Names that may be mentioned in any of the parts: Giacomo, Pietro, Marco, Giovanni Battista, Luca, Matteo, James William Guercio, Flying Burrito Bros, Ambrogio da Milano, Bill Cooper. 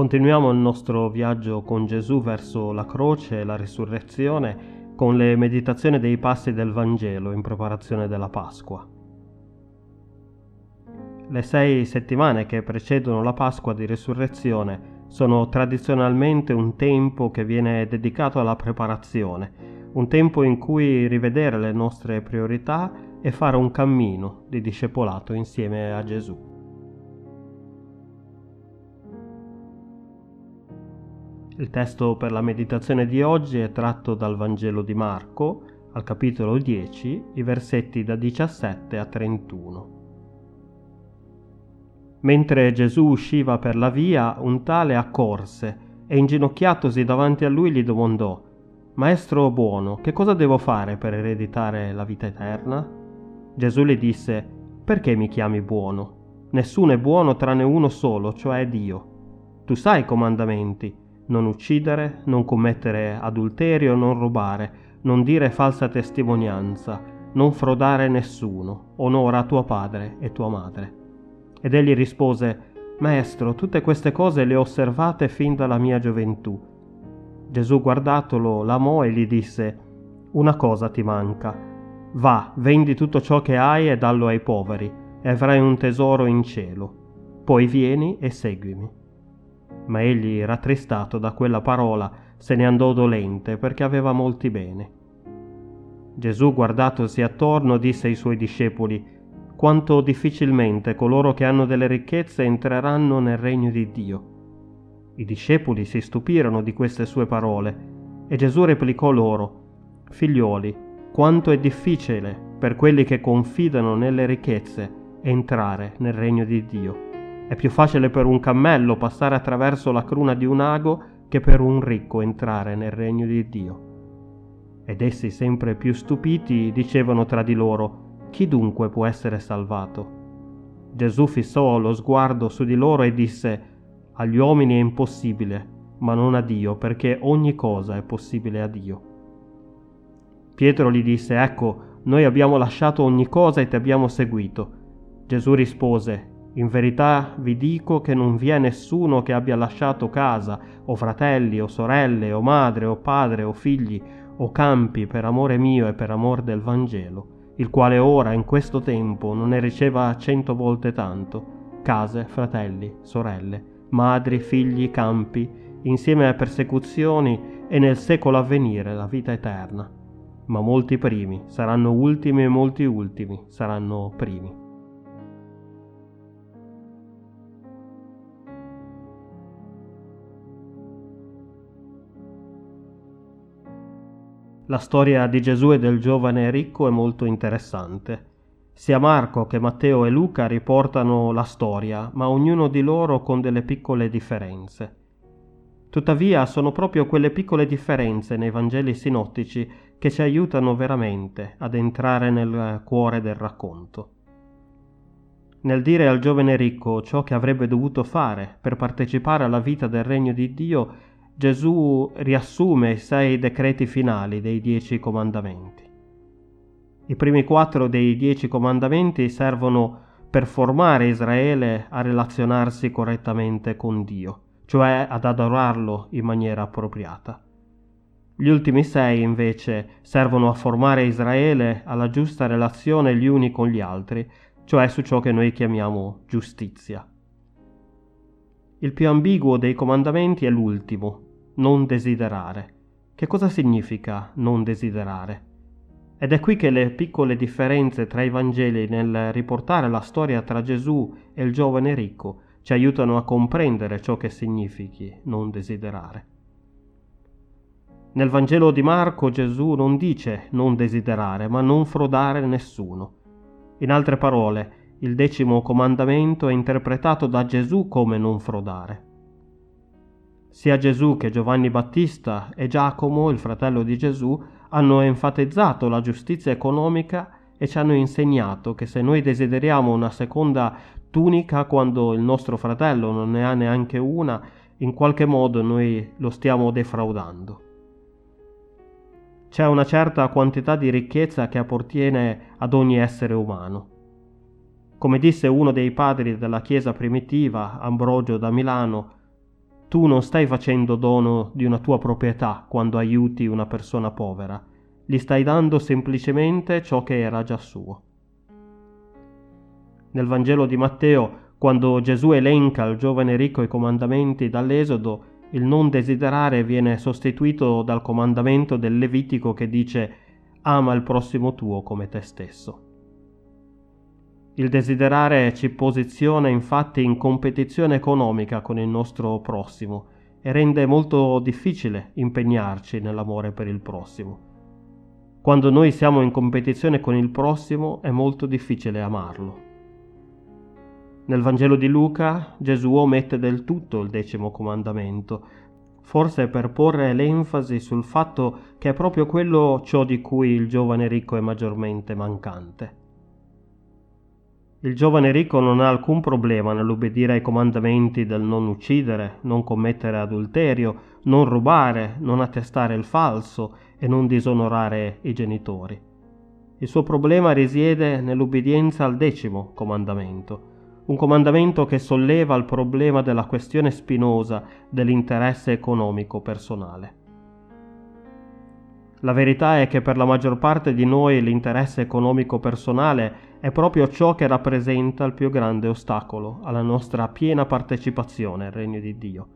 Continuiamo il nostro viaggio con Gesù verso la croce e la risurrezione con le meditazioni dei passi del Vangelo in preparazione della Pasqua. Le 6 settimane che precedono la Pasqua di risurrezione sono tradizionalmente un tempo che viene dedicato alla preparazione, un tempo in cui rivedere le nostre priorità e fare un cammino di discepolato insieme a Gesù. Il testo per la meditazione di oggi è tratto dal Vangelo di Marco, al capitolo 10, i versetti da 17 a 31. Mentre Gesù usciva per la via, un tale accorse e inginocchiatosi davanti a lui gli domandò: «Maestro buono, che cosa devo fare per ereditare la vita eterna?» Gesù gli disse: «Perché mi chiami buono? Nessuno è buono tranne uno solo, cioè Dio. Tu sai i comandamenti: non uccidere, non commettere adulterio, non rubare, non dire falsa testimonianza, non frodare nessuno, onora tuo padre e tua madre». Ed egli rispose: «Maestro, tutte queste cose le ho osservate fin dalla mia gioventù». Gesù, guardatolo, l'amò e gli disse: «Una cosa ti manca. Va, vendi tutto ciò che hai e dallo ai poveri, e avrai un tesoro in cielo. Poi vieni e seguimi». Ma egli, rattristato da quella parola, se ne andò dolente, perché aveva molti beni. Gesù, guardatosi attorno, disse ai suoi discepoli: «Quanto difficilmente coloro che hanno delle ricchezze entreranno nel regno di Dio». I discepoli si stupirono di queste sue parole, e Gesù replicò loro: «Figlioli, quanto è difficile per quelli che confidano nelle ricchezze entrare nel regno di Dio. È più facile per un cammello passare attraverso la cruna di un ago che per un ricco entrare nel regno di Dio». Ed essi, sempre più stupiti, dicevano tra di loro: «Chi dunque può essere salvato?» Gesù fissò lo sguardo su di loro e disse: «Agli uomini è impossibile, ma non a Dio, perché ogni cosa è possibile a Dio». Pietro gli disse: «Ecco, noi abbiamo lasciato ogni cosa e ti abbiamo seguito». Gesù rispose: «In verità vi dico che non vi è nessuno che abbia lasciato casa, o fratelli, o sorelle, o madre, o padre, o figli, o campi, per amore mio e per amor del Vangelo, il quale ora, in questo tempo, non ne riceva 100 volte tanto, case, fratelli, sorelle, madri, figli, campi, insieme a persecuzioni, e nel secolo a venire la vita eterna. Ma molti primi saranno ultimi e molti ultimi saranno primi». La storia di Gesù e del giovane ricco è molto interessante. Sia Marco che Matteo e Luca riportano la storia, ma ognuno di loro con delle piccole differenze. Tuttavia sono proprio quelle piccole differenze nei Vangeli sinottici che ci aiutano veramente ad entrare nel cuore del racconto. Nel dire al giovane ricco ciò che avrebbe dovuto fare per partecipare alla vita del regno di Dio, Gesù riassume i 6 decreti finali dei 10 comandamenti. I primi 4 dei 10 comandamenti servono per formare Israele a relazionarsi correttamente con Dio, cioè ad adorarlo in maniera appropriata. Gli ultimi 6, invece, servono a formare Israele alla giusta relazione gli uni con gli altri, cioè su ciò che noi chiamiamo giustizia. Il più ambiguo dei comandamenti è l'ultimo, non desiderare. Che cosa significa non desiderare? Ed è qui che le piccole differenze tra i Vangeli nel riportare la storia tra Gesù e il giovane ricco ci aiutano a comprendere ciò che significhi non desiderare. Nel Vangelo di Marco Gesù non dice non desiderare, ma non frodare nessuno. In altre parole, il 10° comandamento è interpretato da Gesù come non frodare. Sia Gesù che Giovanni Battista e Giacomo, il fratello di Gesù, hanno enfatizzato la giustizia economica e ci hanno insegnato che se noi desideriamo una seconda tunica quando il nostro fratello non ne ha neanche una, in qualche modo noi lo stiamo defraudando. C'è una certa quantità di ricchezza che appartiene ad ogni essere umano. Come disse uno dei padri della Chiesa primitiva, Ambrogio da Milano, tu non stai facendo dono di una tua proprietà quando aiuti una persona povera, gli stai dando semplicemente ciò che era già suo. Nel Vangelo di Matteo, quando Gesù elenca al giovane ricco i comandamenti dall'Esodo, il non desiderare viene sostituito dal comandamento del Levitico che dice «ama il prossimo tuo come te stesso». Il desiderare ci posiziona infatti in competizione economica con il nostro prossimo e rende molto difficile impegnarci nell'amore per il prossimo. Quando noi siamo in competizione con il prossimo è molto difficile amarlo. Nel Vangelo di Luca Gesù omette del tutto il 10° comandamento, forse per porre l'enfasi sul fatto che è proprio quello ciò di cui il giovane ricco è maggiormente mancante. Il giovane ricco non ha alcun problema nell'obbedire ai comandamenti del non uccidere, non commettere adulterio, non rubare, non attestare il falso e non disonorare i genitori. Il suo problema risiede nell'obbedienza al 10° comandamento, un comandamento che solleva il problema della questione spinosa dell'interesse economico personale. La verità è che per la maggior parte di noi l'interesse economico personale è proprio ciò che rappresenta il più grande ostacolo alla nostra piena partecipazione al Regno di Dio.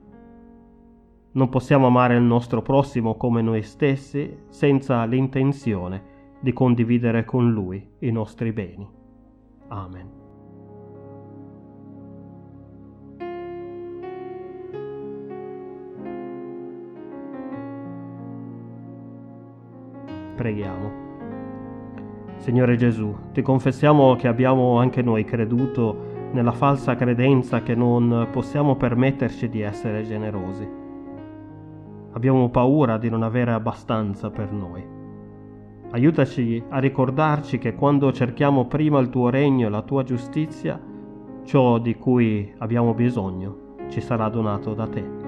Non possiamo amare il nostro prossimo come noi stessi senza l'intenzione di condividere con Lui i nostri beni. Amen. Preghiamo. Signore Gesù, ti confessiamo che abbiamo anche noi creduto nella falsa credenza che non possiamo permetterci di essere generosi. Abbiamo paura di non avere abbastanza per noi. Aiutaci a ricordarci che quando cerchiamo prima il tuo regno e la tua giustizia, ciò di cui abbiamo bisogno ci sarà donato da te.